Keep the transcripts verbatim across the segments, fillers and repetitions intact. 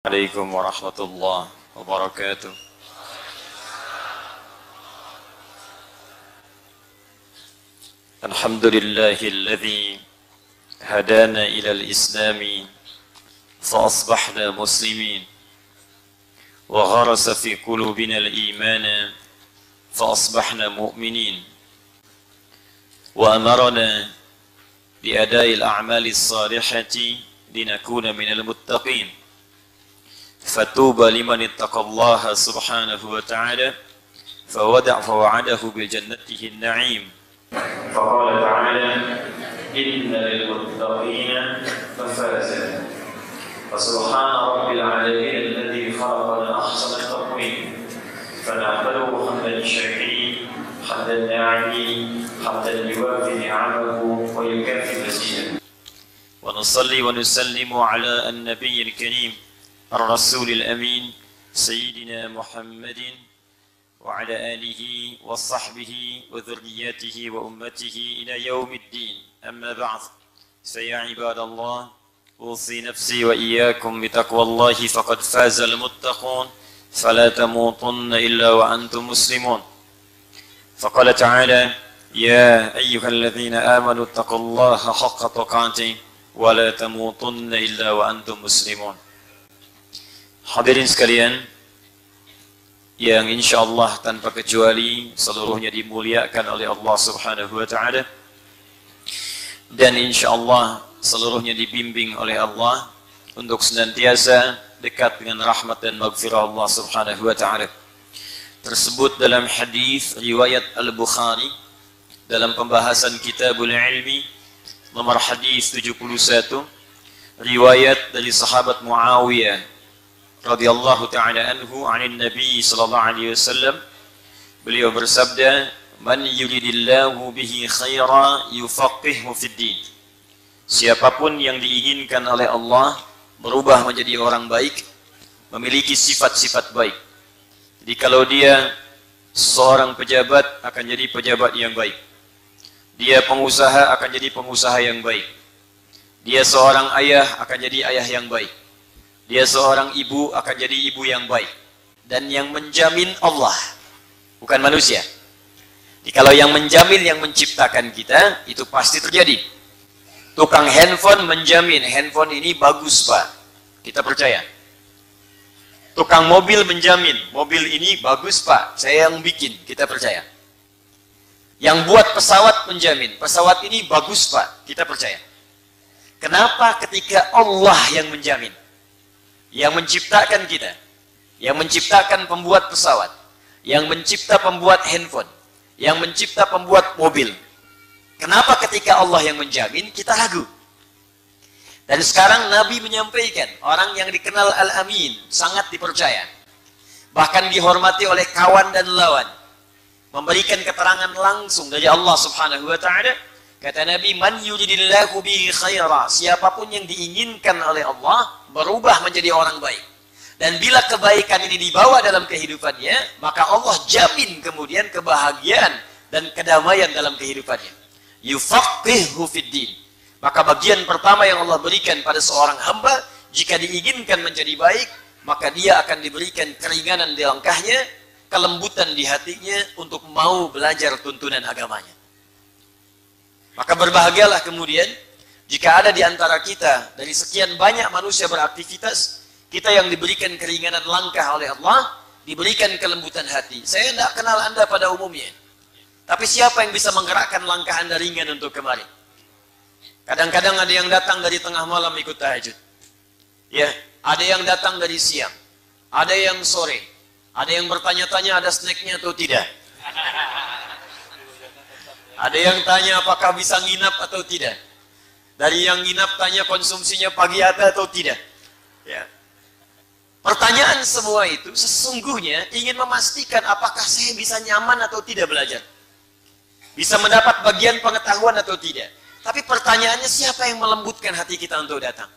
Assalamualaikum warahmatullahi wabarakatuh. Alhamdulillahilladzi hadana ilal islami fa asbahna muslimin wa gharasa fi qulubina al-imana fa asbahna mu'minin wa amarna bi adai al-a'mali as-salihati linakuna minal muttaqin. Fatuba liman ittaqallaha subhanahu wa ta'ala fawada'a fawa'adahu bi jannatihi an-na'im. Faqala ta'ala inna lil muttaqina mafaza. Wa subhana rabbil alamin alladhi khalaqa ahsana taqwim. Fana'budu hamdan shakirin hamdan na'imin hamdan yuwaffi ni'amahu wa yukaffi mazidah. Wa nusalli wa nusallimu ala an-nabiyil karim الرسول الأمين سيدنا محمد وعلى آله وصحبه وذرياته وأمته إلى يوم الدين. أما بعد، فيا عباد الله، أوصي نفسي وإياكم بتقوى الله فقد فاز المتقون، فلا تموتن إلا وأنتم مسلمون. فقال تعالى: يا أيها الذين آمنوا اتقوا الله حق تقاته ولا تموتن إلا وأنتم مسلمون. Hadirin sekalian, yang insya Allah tanpa kecuali seluruhnya dimuliakan oleh Allah Subhanahu wa Ta'ala, dan insya Allah seluruhnya dibimbing oleh Allah untuk senantiasa dekat dengan rahmat dan maghfirah Allah Subhanahu wa Ta'ala. Tersebut dalam hadis riwayat Al-Bukhari dalam pembahasan Kitabul Ilmi nomor hadis tujuh puluh satu, riwayat dari sahabat Muawiyah radhiyallahu ta'ala anhu anin Nabi sallallahu alaihi wasallam, beliau bersabda: man yuridillahu bihi khaira yufaqihu fid din. Siapapun yang diinginkan oleh Allah berubah menjadi orang baik, memiliki sifat-sifat baik, jadi kalau dia seorang pejabat akan jadi pejabat yang baik, dia pengusaha akan jadi pengusaha yang baik, dia seorang ayah akan jadi ayah yang baik, dia seorang ibu akan jadi ibu yang baik. Dan yang menjamin Allah, bukan manusia. Jadi kalau yang menjamin, yang menciptakan kita, itu pasti terjadi. Tukang handphone menjamin, handphone ini bagus Pak, kita percaya. Tukang mobil menjamin, mobil ini bagus Pak, saya yang bikin, kita percaya. Yang buat pesawat menjamin, pesawat ini bagus Pak, kita percaya. Kenapa? Ketika Allah yang menjamin, yang menciptakan kita, yang menciptakan pembuat pesawat, yang mencipta pembuat handphone, yang mencipta pembuat mobil. Kenapa ketika Allah yang menjamin kita ragu? Dan sekarang Nabi menyampaikan orang yang dikenal Al-Amin, sangat dipercaya, bahkan dihormati oleh kawan dan lawan, memberikan keterangan langsung dari Allah Subhanahu wa Ta'ala. Kata Nabi, man yuridillahu bihi khaira, siapapun yang diinginkan oleh Allah berubah menjadi orang baik. Dan bila kebaikan ini dibawa dalam kehidupannya, maka Allah jamin kemudian kebahagiaan dan kedamaian dalam kehidupannya. Yufaqihu fiddin. Maka bagian pertama yang Allah berikan pada seorang hamba, jika diinginkan menjadi baik, maka dia akan diberikan keringanan di langkahnya, kelembutan di hatinya untuk mau belajar tuntunan agamanya. Maka berbahagialah kemudian jika ada di antara kita dari sekian banyak manusia beraktivitas, kita yang diberikan keringanan langkah oleh Allah, diberikan kelembutan hati. Saya tidak kenal Anda pada umumnya, tapi siapa yang bisa menggerakkan langkah Anda ringan untuk kemarin? Kadang-kadang ada yang datang dari tengah malam ikut tahajud, ya, ada yang datang dari siang, ada yang sore, ada yang bertanya-tanya ada snacknya atau tidak. Ada yang tanya apakah bisa nginap atau tidak. Dari yang nginap tanya konsumsinya pagi ada atau tidak. Ya. Pertanyaan semua itu sesungguhnya ingin memastikan apakah saya bisa nyaman atau tidak belajar. Bisa mendapat bagian pengetahuan atau tidak. Tapi pertanyaannya siapa yang melembutkan hati kita untuk datang?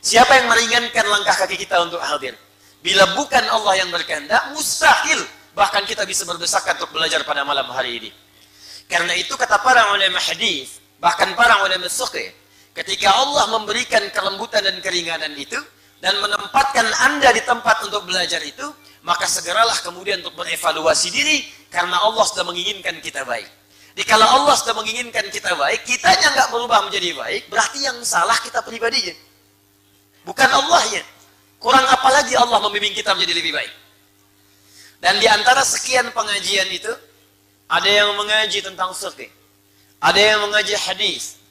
Siapa yang meringankan langkah kaki kita untuk hadir? Bila bukan Allah yang berkehendak, mustahil bahkan kita bisa berdesakan untuk belajar pada malam hari ini. Karena itu kata para ulama hadis, bahkan para ulama suqih, ketika Allah memberikan kelembutan dan keringanan itu, dan menempatkan Anda di tempat untuk belajar itu, maka segeralah kemudian untuk mengevaluasi diri, karena Allah sudah menginginkan kita baik. Dikala Allah sudah menginginkan kita baik, kitanya nggak berubah menjadi baik, berarti yang salah kita pribadinya, bukan Allahnya. Kurang apalagi Allah membimbing kita menjadi lebih baik. Dan di antara sekian pengajian itu, ada yang mengaji tentang fikih, ada yang mengaji hadis,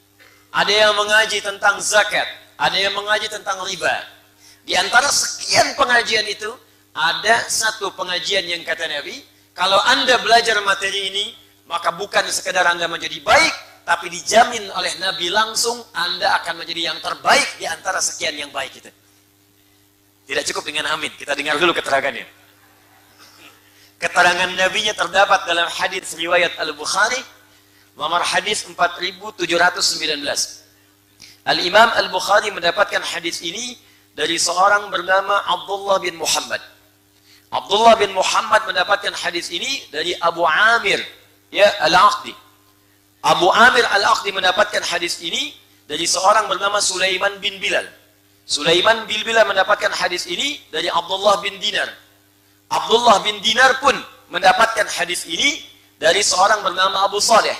ada yang mengaji tentang zakat, ada yang mengaji tentang riba. Di antara sekian pengajian itu, ada satu pengajian yang kata Nabi, kalau Anda belajar materi ini, maka bukan sekedar Anda menjadi baik, tapi dijamin oleh Nabi langsung Anda akan menjadi yang terbaik di antara sekian yang baik itu. Tidak cukup dengan amin, kita dengar dulu keterangannya. Keterangan Nabi-nya terdapat dalam hadis riwayat Al-Bukhari, nomor hadis empat ribu tujuh ratus sembilan belas. Al-Imam Al-Bukhari mendapatkan hadis ini dari seorang bernama Abdullah bin Muhammad. Abdullah bin Muhammad mendapatkan hadis ini dari Abu Amir ya Al-Aqdi. Abu Amir Al-Aqdi mendapatkan hadis ini dari seorang bernama Sulaiman bin Bilal. Sulaiman bin Bilal mendapatkan hadis ini dari Abdullah bin Dinar. Abdullah bin Dinar pun mendapatkan hadis ini dari seorang bernama Abu Saleh.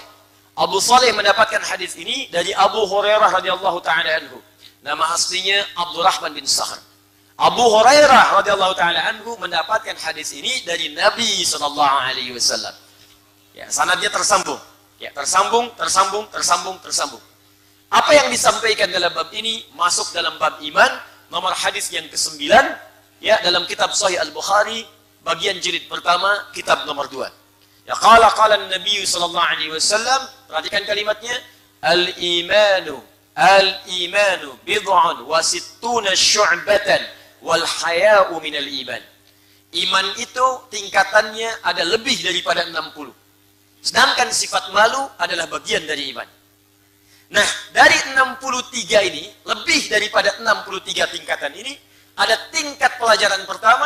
Abu Saleh mendapatkan hadis ini dari Abu Hurairah radhiyallahu taala anhu. Nama aslinya Abdurrahman bin Sahr. Abu Hurairah radhiyallahu taala anhu mendapatkan hadis ini dari Nabi sallallahu alaihi wasallam. Ya, sanadnya tersambung. Ya, tersambung, tersambung, tersambung, tersambung. Apa yang disampaikan dalam bab ini masuk dalam bab iman, nomor hadis yang kesembilan, ya, dalam kitab Sahih Al-Bukhari, bagian jilid pertama, kitab nomor dua. Ya, qala qala Nabi sallallahu alaihi wasallam, perhatikan kalimatnya, al-imanu al-imanu bid'un wa sittuna syu'batan wal haya'u minal iman. Iman itu tingkatannya ada lebih daripada enam puluh. Sedangkan sifat malu adalah bagian dari iman. Nah, dari enam puluh tiga ini, lebih daripada enam puluh tiga tingkatan ini, ada tingkat pelajaran pertama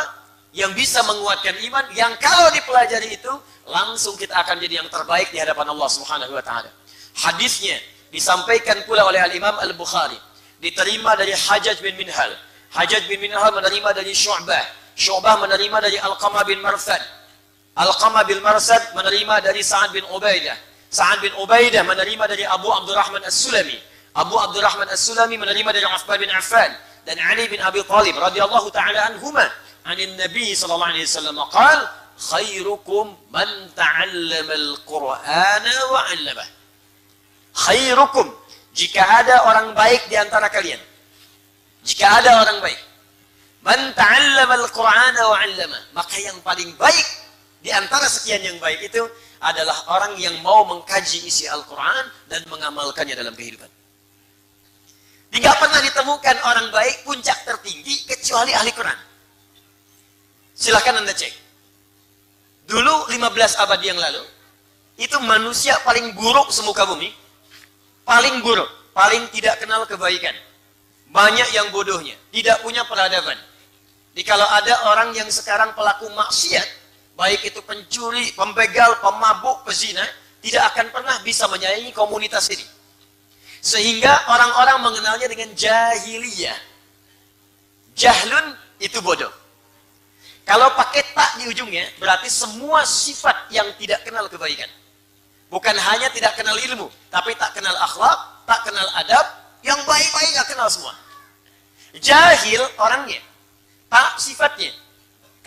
yang bisa menguatkan iman, yang kalau dipelajari itu, langsung kita akan jadi yang terbaik di hadapan Allah Subhanahu wa taala. Hadisnya disampaikan pula oleh Al-Imam Al-Bukhari, diterima dari Hajjaj bin Minhal. Hajjaj bin Minhal menerima dari Syu'bah. Syu'bah menerima dari Alqamah bin Marsad. Alqamah bin Marsad menerima dari Sa'ad bin Ubaidah. Sa'ad bin Ubaidah menerima dari Abu Abdurrahman As-Sulami. Abu Abdurrahman As-Sulami menerima dari Uthman bin Affan dan Ali bin Abi Thalib radhiyallahu taala anhuma. Anin Nabi sallallahu alaihi wasallam qala khairukum man ta'allama al-Qur'ana wa 'allamah. Khairukum, jika ada orang baik di antara kalian. Jika ada orang baik man ta'allama al-Qur'ana wa 'allamah, maka yang paling baik di antara sekian yang baik itu adalah orang yang mau mengkaji isi Al-Quran dan mengamalkannya dalam kehidupan. Tidak pernah ditemukan orang baik puncak tertinggi kecuali ahli Quran. Silahkan Anda cek. Dulu lima belas abad yang lalu, itu manusia paling buruk semuka bumi, paling buruk, paling tidak kenal kebaikan. Banyak yang bodohnya, tidak punya peradaban. Dikala ada orang yang sekarang pelaku maksiat, baik itu pencuri, pembegal, pemabuk, pezina, tidak akan pernah bisa menyaingi komunitas ini. Sehingga orang-orang mengenalnya dengan jahiliyah. Jahlun itu bodoh. Kalau pakai tak di ujungnya, berarti semua sifat yang tidak kenal kebaikan. Bukan hanya tidak kenal ilmu, tapi tak kenal akhlak, tak kenal adab, yang baik-baik gak kenal semua. Jahil orangnya, tak sifatnya.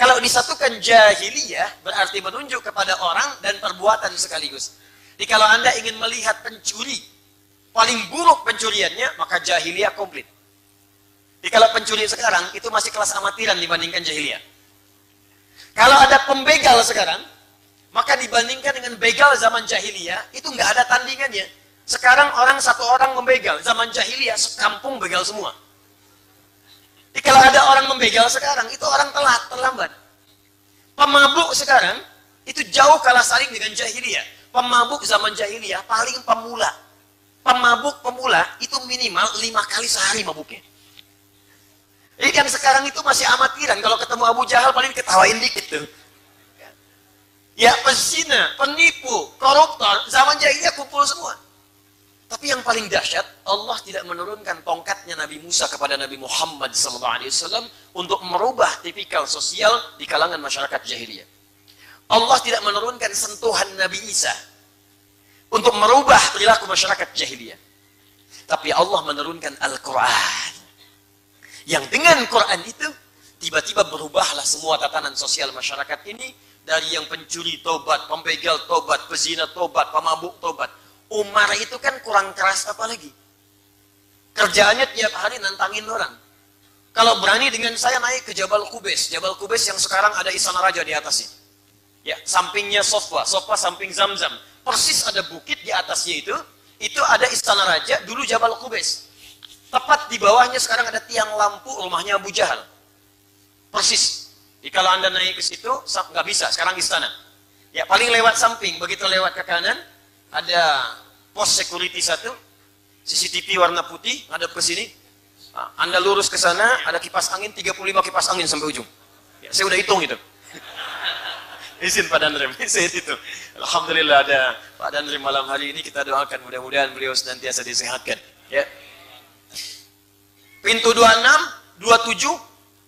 Kalau disatukan jahiliyah, berarti menunjuk kepada orang dan perbuatan sekaligus. Jadi kalau Anda ingin melihat pencuri, paling buruk pencuriannya, maka jahiliyah komplit. Jadi kalau pencuri sekarang, itu masih kelas amatiran dibandingkan jahiliyah. Kalau ada pembegal sekarang, maka dibandingkan dengan begal zaman jahiliyah, itu nggak ada tandingannya. Sekarang orang satu orang membegal, zaman jahiliyah sekampung begal semua. Jadi kalau ada orang membegal sekarang, itu orang telat, terlambat. Pemabuk sekarang, itu jauh kalah saing dengan jahiliyah. Pemabuk zaman jahiliyah paling pemula. Pemabuk pemula, itu minimal lima kali sehari mabuknya. Jadi yang sekarang itu masih amatiran. Kalau ketemu Abu Jahal, paling ketawain dikit tuh. Ya, pezina, penipu, koruptor, zaman jahiliyah kumpul semua. Tapi yang paling dahsyat, Allah tidak menurunkan tongkatnya Nabi Musa kepada Nabi Muhammad shallallahu alaihi wasallam untuk merubah tipikal sosial di kalangan masyarakat jahiliyah. Allah tidak menurunkan sentuhan Nabi Isa untuk merubah perilaku masyarakat jahiliyah. Tapi Allah menurunkan Al-Quran. Yang dengan Quran itu, tiba-tiba berubahlah semua tatanan sosial masyarakat ini, dari yang pencuri tobat, pembegal tobat, pezina tobat, pemabuk tobat. Umar itu kan kurang keras apalagi. Kerjaannya tiap hari nantangin orang. Kalau berani dengan saya naik ke Jabal Qubais. Jabal Qubais yang sekarang ada Istana Raja di atasnya. Ya, sampingnya Sofwa, Sofwa samping Zamzam. Persis ada bukit di atasnya itu. Itu ada Istana Raja, dulu Jabal Qubais. Tepat di bawahnya sekarang ada tiang lampu rumahnya Abu Jahal. Persis. Jadi kalau Anda naik ke situ, nggak bisa. Sekarang istana. Ya, paling lewat samping. Begitu lewat ke kanan, ada pos security satu, C C T V warna putih, ada ke sini. Anda lurus ke sana, ada kipas angin, tiga puluh lima kipas angin sampai ujung. Ya, saya udah hitung itu. Izin Pak Danrem, saya itu. Alhamdulillah ada Pak Danrem malam hari ini, kita doakan mudah-mudahan beliau senantiasa disehatkan. Ya. Pintu dua puluh enam, dua puluh tujuh,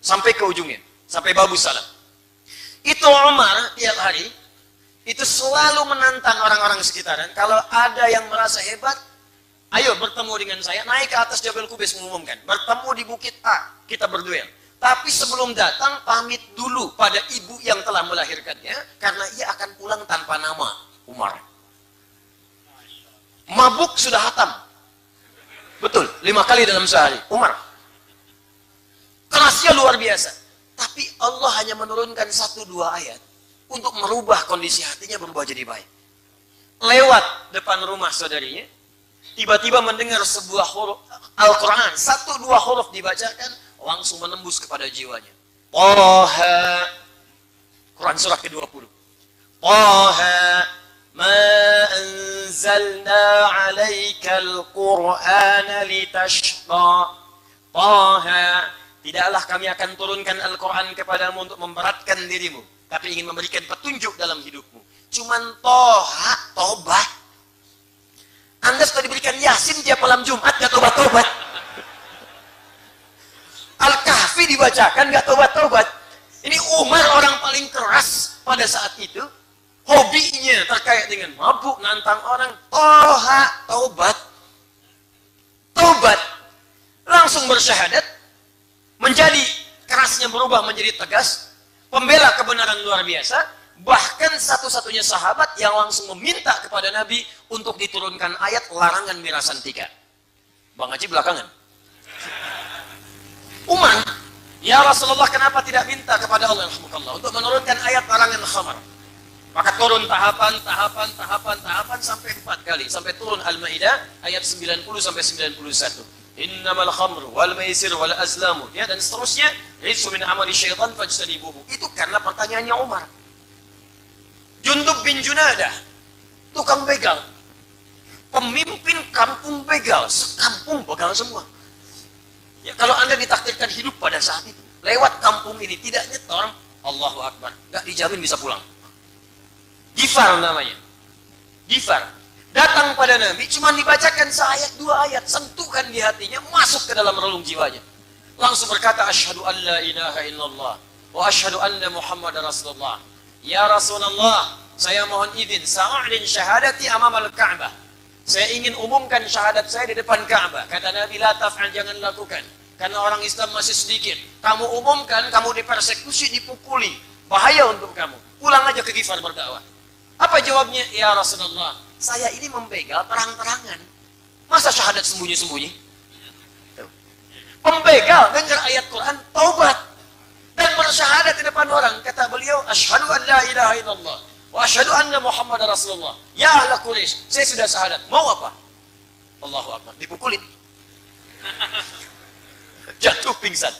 sampai ke ujungnya. Sampai Babu Salam. Itu Umar tiap hari, itu selalu menantang orang-orang sekitaran. Kalau ada yang merasa hebat, ayo bertemu dengan saya, naik ke atas Jabal Qubais, mengumumkan. Bertemu di Bukit A, kita berduel. Tapi sebelum datang, pamit dulu pada ibu yang telah melahirkannya, karena ia akan pulang tanpa nama, Umar. Mabuk sudah hatam. Betul, lima kali dalam sehari, Umar. Kerasnya luar biasa. Tapi Allah hanya menurunkan satu dua ayat untuk merubah kondisi hatinya berubah jadi baik. Lewat depan rumah saudarinya, tiba-tiba mendengar sebuah huruf Al-Quran, satu dua huruf dibacakan, langsung menembus kepada jiwanya. Toha, Quran surat ke dua puluh. Toha, ma anzalna alaikal Qur'ana litashqa. Toha, tidaklah kami akan turunkan Al-Quran kepadamu untuk memberatkan dirimu, tapi ingin memberikan petunjuk dalam hidupmu. Cuman toha, tobat. Anda sudah diberikan Yasin tiap malam Jumat, gak tobat-tobat. Al-Kahfi dibacakan, gak tobat-tobat. Ini Umar orang paling keras pada saat itu. Hobinya terkait dengan mabuk, nantang orang. Toha, tobat. Tobat. Langsung bersyahadat. Menjadi kerasnya berubah menjadi tegas, pembela kebenaran luar biasa, bahkan satu-satunya sahabat yang langsung meminta kepada Nabi untuk diturunkan ayat larangan mirasan tiga. Bang Haji belakangan. Umar, ya Rasulullah kenapa tidak minta kepada Allah untuk menurunkan ayat larangan khamar? Maka turun tahapan, tahapan, tahapan, tahapan sampai empat kali, sampai turun Al-Maidah ayat sembilan puluh sampai sembilan puluh satu. Innamal khamru wal maisir wal azlamu, ya, dan seterusnya, rizqun min amali syaitan fajtanibuhu. Itu karena pertanyaannya Umar. Jundub bin Junadah, tukang begal, pemimpin kampung begal, sekampung begal semua. Ya, kalau Anda ditakdirkan hidup pada saat itu, lewat kampung ini tidak nyetor, Allahu Akbar, nggak dijamin bisa pulang. Gifar namanya, Gifar. Datang pada Nabi, cuma dibacakan seayat dua ayat, sentuhkan di hatinya, masuk ke dalam relung jiwanya. Langsung berkata, Asyhadu an la ilaha illallah, wa asyhadu anna Muhammad Rasulullah. Ya Rasulullah, saya mohon izin, sa'a'lin syahadati amamal Ka'bah. Saya ingin umumkan syahadat saya di depan Ka'bah. Kata Nabi, la taf'al, jangan lakukan. Karena orang Islam masih sedikit. Kamu umumkan, kamu dipersekusi, dipukuli. Bahaya untuk kamu. Pulang aja ke Gifar berdakwah. Apa jawabnya? Ya Rasulullah, saya ini membegal terang-terangan. Masa syahadat sembunyi-sembunyi? Pembegal dengar ayat Quran, taubat. Dan bersyahadat di depan orang. Kata beliau, Asyhadu an la ilaha illallah, wa asyhadu anna Muhammad Rasulullah. Ya ahla Quraisy, saya sudah syahadat. Mau apa? Allahu Akbar. Dipukulin. Jatuh pingsan.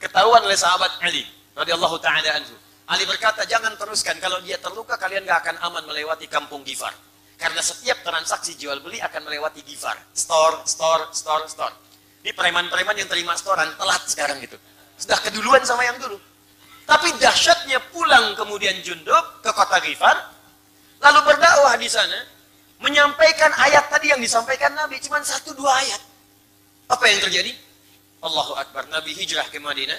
Ketahuan oleh sahabat Ali radhiyallahu ta'ala anhu. Ali berkata, jangan teruskan. Kalau dia terluka, kalian gak akan aman melewati kampung Gifar. Karena setiap transaksi jual-beli akan melewati Gifar. Store, store, store, store. Ini preman-preman yang terima storan, telat sekarang gitu. Sudah keduluan sama yang dulu. Tapi dahsyatnya pulang kemudian Jundub ke kota Gifar, lalu berdakwah di sana, menyampaikan ayat tadi yang disampaikan Nabi, cuma satu dua ayat. Apa yang terjadi? Allahu Akbar. Nabi hijrah ke Madinah.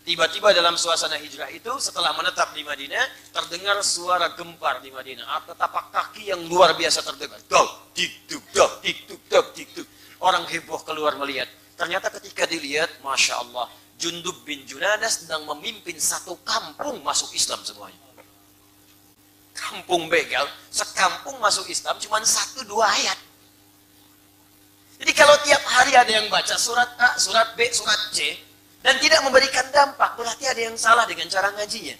Tiba-tiba dalam suasana hijrah itu, setelah menetap di Madinah, terdengar suara gempar di Madinah. Atau tapak kaki yang luar biasa terdengar. Dok, tik-tuk, dok, tik-tuk, dok, tik-tuk. Orang heboh keluar melihat. Ternyata ketika dilihat, Masya Allah, Jundub bin Junadah sedang memimpin satu kampung masuk Islam semuanya. Kampung begal, sekampung masuk Islam, cuma satu dua ayat. Jadi kalau tiap hari ada yang baca surat A, surat B, surat C, dan tidak memberikan dampak, berarti ada yang salah dengan cara ngajinya.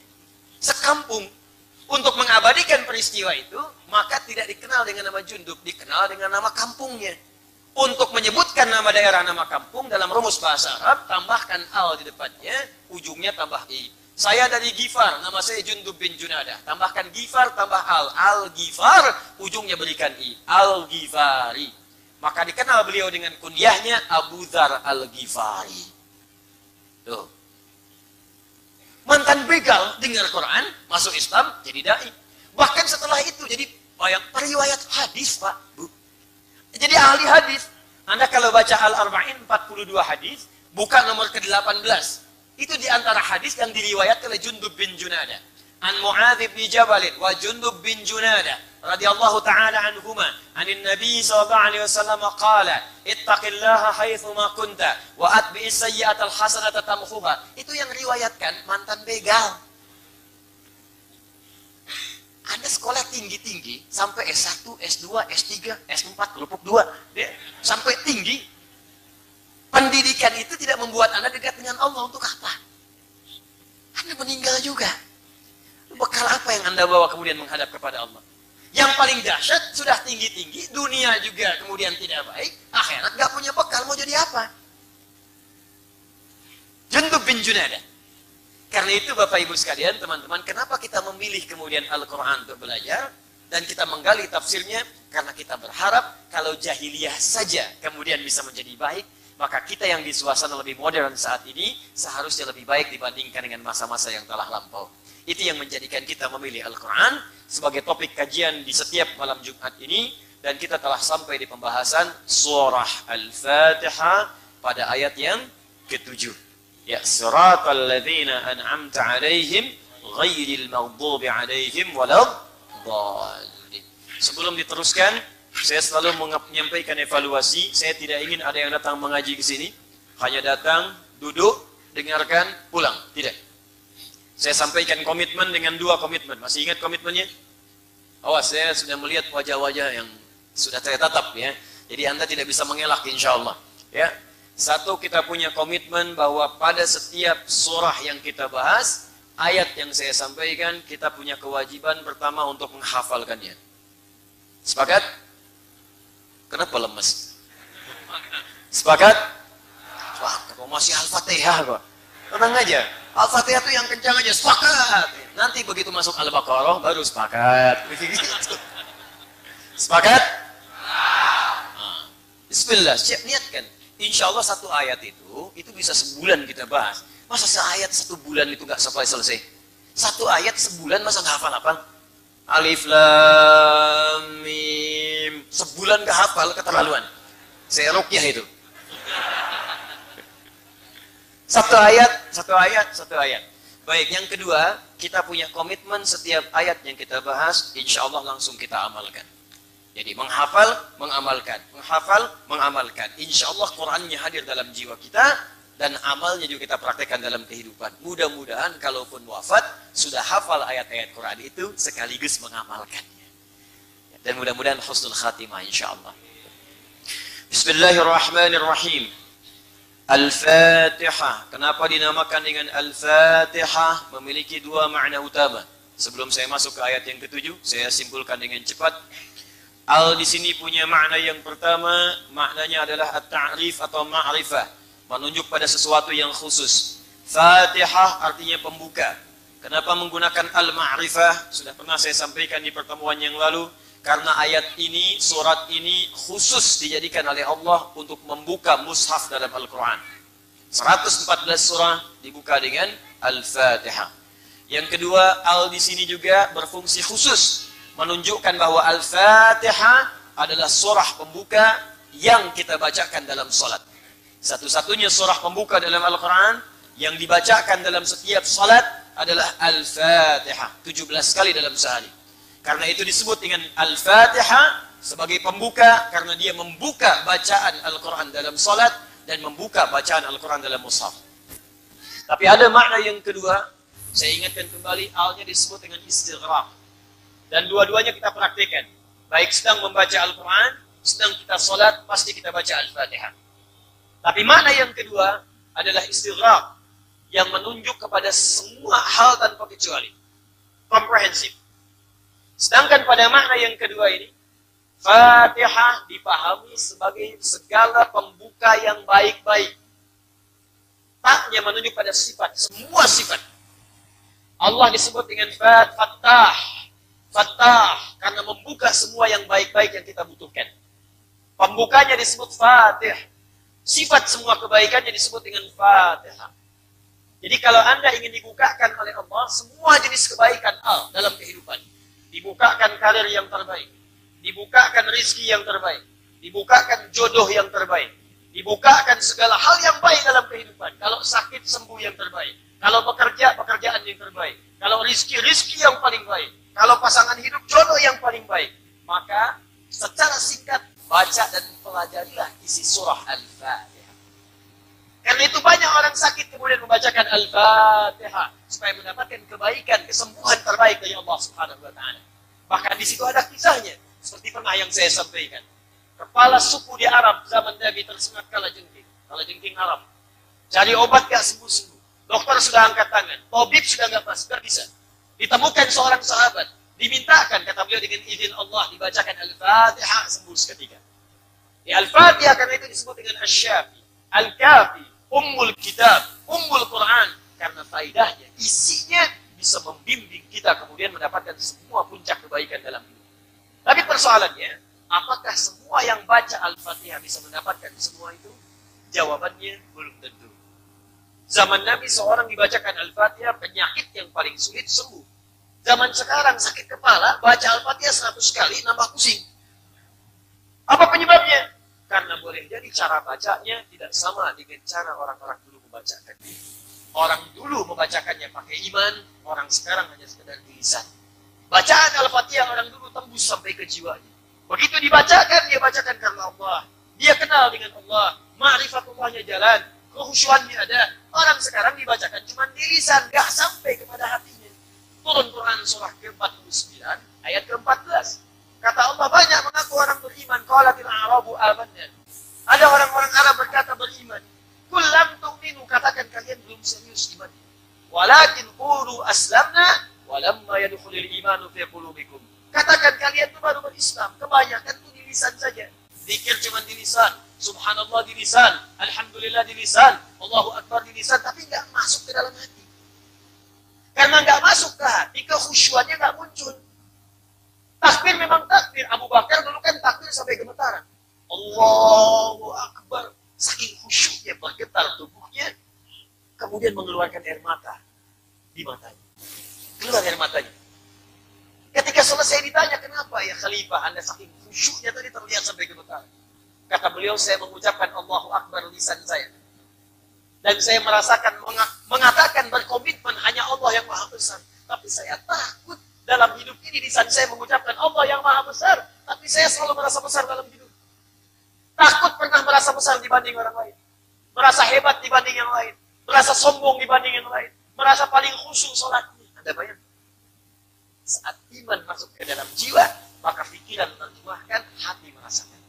Sekampung, untuk mengabadikan peristiwa itu, maka tidak dikenal dengan nama Jundub, dikenal dengan nama kampungnya. Untuk menyebutkan nama daerah, nama kampung, dalam rumus bahasa Arab, tambahkan al di depannya, ujungnya tambah i. Saya dari Gifar, nama saya Jundub bin Junadah. Tambahkan Gifar, tambah al. Al-Gifar, ujungnya berikan i. Al-Ghifari. Maka dikenal beliau dengan kunyahnya Abu Dzar Al-Ghifari. Tuh. Mantan begal, dengar Quran, masuk Islam, jadi da'i. Bahkan setelah itu, jadi banyak periwayat hadis, Pak, Bu. Jadi ahli hadis. Anda kalau baca Al-Arba'in empat puluh dua hadis, buka nomor ke delapan belas. Itu di antara hadis yang diriwayat oleh Jundub bin Junadah. An Mu'adz bin Jabal wa Jundub bin Junadah radhiyallahu taala anhuma, anin Nabi sallallahu alaihi wasallam qala, "Ittaqillaha haitsuma kunta wa atbi'is sayyi'atal hasanata tamhuha." Itu yang riwayatkan mantan begal. Anda sekolah tinggi-tinggi, sampai S satu, S dua, S tiga, S empat, kelompok dua. Sampai tinggi. Pendidikan itu tidak membuat Anda dekat dengan Allah. Untuk apa? Anda meninggal juga. Bekal apa yang Anda bawa kemudian menghadap kepada Allah? Yang paling dahsyat, sudah tinggi-tinggi, dunia juga kemudian tidak baik, akhirat gak punya bekal, mau jadi apa? Jundub bin Junadah. Karena itu Bapak Ibu sekalian, teman-teman, kenapa kita memilih kemudian Al-Quran untuk belajar dan kita menggali tafsirnya? Karena kita berharap kalau jahiliyah saja kemudian bisa menjadi baik, maka kita yang di suasana lebih modern saat ini seharusnya lebih baik dibandingkan dengan masa-masa yang telah lampau. Itu yang menjadikan kita memilih Al-Quran sebagai topik kajian di setiap malam Jumat ini, dan kita telah sampai di pembahasan surah Al-Fatihah pada ayat yang ketujuh. Ya siratal ladzina an'amta 'alaihim ghairil maghdubi 'alaihim waladdallin. Sebelum diteruskan, saya selalu menyampaikan evaluasi. Saya tidak ingin ada yang datang mengaji ke sini hanya datang, duduk, dengarkan, pulang. Tidak. Saya sampaikan komitmen dengan dua komitmen. Masih ingat komitmennya? Awas, saya sudah melihat wajah-wajah yang sudah saya tatap ya. Jadi Anda tidak bisa mengelak insyaallah. Ya. Satu, kita punya komitmen bahwa pada setiap surah yang kita bahas, ayat yang saya sampaikan, kita punya kewajiban pertama untuk menghafalkannya. Sepakat? Kenapa lemes? Sepakat? Wah, kok masih Al-Fatihah kok. Tenang aja, Al-Fatihah itu yang kencang aja, sepakat. Nanti begitu masuk Al-Baqarah, baru sepakat. Sepakat? Nah, bismillah, siap niatkan. Insya Allah satu ayat itu, itu bisa sebulan kita bahas. Masa seayat satu bulan itu gak selesai-selesai? Satu ayat sebulan masa gak hafal apa? Alif, Lam, Mim. Sebulan gak hafal, keterlaluan. Saya rukyah itu. Satu ayat, satu ayat, satu ayat. Baik, yang kedua, kita punya komitmen setiap ayat yang kita bahas, insya Allah langsung kita amalkan. Jadi menghafal, mengamalkan, menghafal, mengamalkan. Insya Allah Qurannya hadir dalam jiwa kita dan amalnya juga kita praktekkan dalam kehidupan. Mudah-mudahan kalaupun wafat sudah hafal ayat-ayat Quran itu sekaligus mengamalkannya. Dan mudah-mudahan husnul khatimah insya Allah. Bismillahirrahmanirrahim. Al-Fatihah. Kenapa dinamakan dengan Al-Fatihah? Memiliki dua makna utama. Sebelum saya masuk ke ayat yang ketujuh, saya simpulkan dengan cepat. Al di sini punya makna yang pertama, maknanya adalah at-ta'rif atau ma'rifah, menunjuk pada sesuatu yang khusus. Fatihah artinya pembuka. Kenapa menggunakan al-ma'rifah? Sudah pernah saya sampaikan di pertemuan yang lalu, karena ayat ini, surat ini khusus dijadikan oleh Allah untuk membuka mushaf dalam Al-Quran. seratus empat belas surah dibuka dengan Al-Fatihah. Yang kedua, al di sini juga berfungsi khusus. Menunjukkan bahwa Al-Fatihah adalah surah pembuka yang kita bacakan dalam salat. Satu-satunya surah pembuka dalam Al-Quran yang dibacakan dalam setiap salat adalah Al-Fatihah tujuh belas kali dalam sehari. Karena itu disebut dengan Al-Fatihah sebagai pembuka, karena dia membuka bacaan Al-Quran dalam salat dan membuka bacaan Al-Quran dalam mushaf. Tapi ada makna yang kedua, saya ingatkan kembali, alnya disebut dengan istighraq. Dan dua-duanya kita praktikkan. Baik sedang membaca Al-Quran, sedang kita salat, pasti kita baca Al-Fatihah. Tapi makna yang kedua adalah istighraq, yang menunjuk kepada semua hal tanpa kecuali. Komprehensif. Sedangkan pada makna yang kedua ini, Fatihah dipahami sebagai segala pembuka yang baik-baik. Taknya menunjuk pada sifat, semua sifat. Allah disebut dengan Fattah, Fattah, karena membuka semua yang baik-baik yang kita butuhkan. Pembukanya disebut Fatih, sifat semua kebaikannya disebut dengan Fatihah. Jadi kalau Anda ingin dibukakan oleh Allah semua jenis kebaikan al dalam kehidupan, dibukakan karir yang terbaik, dibukakan rizki yang terbaik, dibukakan jodoh yang terbaik, dibukakan segala hal yang baik dalam kehidupan. Kalau sakit, sembuh yang terbaik. Kalau bekerja, pekerjaan yang terbaik. Kalau rizki, rizki yang paling baik. Kalau pasangan hidup, jodoh yang paling baik. Maka secara singkat, baca dan pelajarilah isi surah Al-Fatihah. Karena itu banyak orang sakit kemudian membacakan Al-Fatihah supaya mendapatkan kebaikan, kesembuhan terbaik dari Allah Subhanahu wa Ta'ala. Bahkan di situ ada kisahnya, seperti pernah yang saya sampaikan. Kepala suku di Arab zaman Nabi tersengat kalajengking, kalajengking Arab. Cari obat gak sembuh-sembuh. Dokter sudah angkat tangan, tabib sudah nggak pas, nggak bisa. Ditemukan seorang sahabat, dimintakan kata beliau dengan izin Allah dibacakan Al-Fatihah sembuh seketika. Di Al-Fatihah karena itu disebut dengan Asy-Syafi, Al-Kafi, Ummul Kitab, Ummul Quran, karena faidahnya, isinya bisa membimbing kita kemudian mendapatkan semua puncak kebaikan dalam hidup. Tapi persoalannya, apakah semua yang baca Al-Fatihah bisa mendapatkan semua itu? Jawabannya belum tentu. Zaman Nabi seorang dibacakan Al-Fatihah, penyakit yang paling sulit sembuh. Zaman sekarang sakit kepala, baca Al-Fatihah seratus kali, nambah pusing. Apa penyebabnya? Karena boleh jadi cara bacanya tidak sama dengan cara orang-orang dulu membacakannya. Orang dulu membacakannya pakai iman, orang sekarang hanya sekedar di lisan. Bacaan Al-Fatihah orang dulu tembus sampai ke jiwanya. Begitu dibacakan, dia bacakan karena Allah. Dia kenal dengan Allah. Ma'rifatullahnya jalan. Kehusyuannya ada. Orang sekarang dibacakan cuma di lisan. Gak sampai kepada hatinya. Turun Quran surah ke empat puluh sembilan, ayat ke empat belas. Kata Allah, banyak mengaku orang beriman. Qalatil Arabu amanna. Ada orang-orang Arab berkata beriman. Kullam tu'minu, katakan kalian belum serius iman. Walakin qulu aslamna. Walamma yadukhulil imanu fi qulubikum. Katakan kalian itu baru berislam, kebanyakan itu di lisan saja. Zikir cuma di lisan, subhanallah di lisan, alhamdulillah di lisan, Allahu Akbar di lisan, tapi nggak masuk ke dalam hati. Karena nggak masuk ke hati, kekhusyuannya nggak muncul. Takbir memang takbir, Abu Bakar dulu kan takbir sampai gemetaran. Allahu Akbar, saking khusyuknya bergetar tubuhnya, kemudian mengeluarkan air mata di matanya. Keluar air matanya. Ketika selesai ditanya, kenapa ya Khalifah, Anda saking khusyuknya tadi terlihat sampai gemetar. Kata beliau, saya mengucapkan Allahu Akbar lisan saya. Dan saya merasakan, mengatakan berkomitmen hanya Allah yang maha besar. Tapi saya takut dalam hidup ini lisan saya mengucapkan Allah yang maha besar. Tapi saya selalu merasa besar dalam hidup. Takut pernah merasa besar dibanding orang lain. Merasa hebat dibanding yang lain. Merasa sombong dibanding yang lain. Merasa paling khusyuk sholatnya. Anda bayangkan. Saat iman masuk ke dalam jiwa, maka pikiran menerjemahkan, hati merasakan.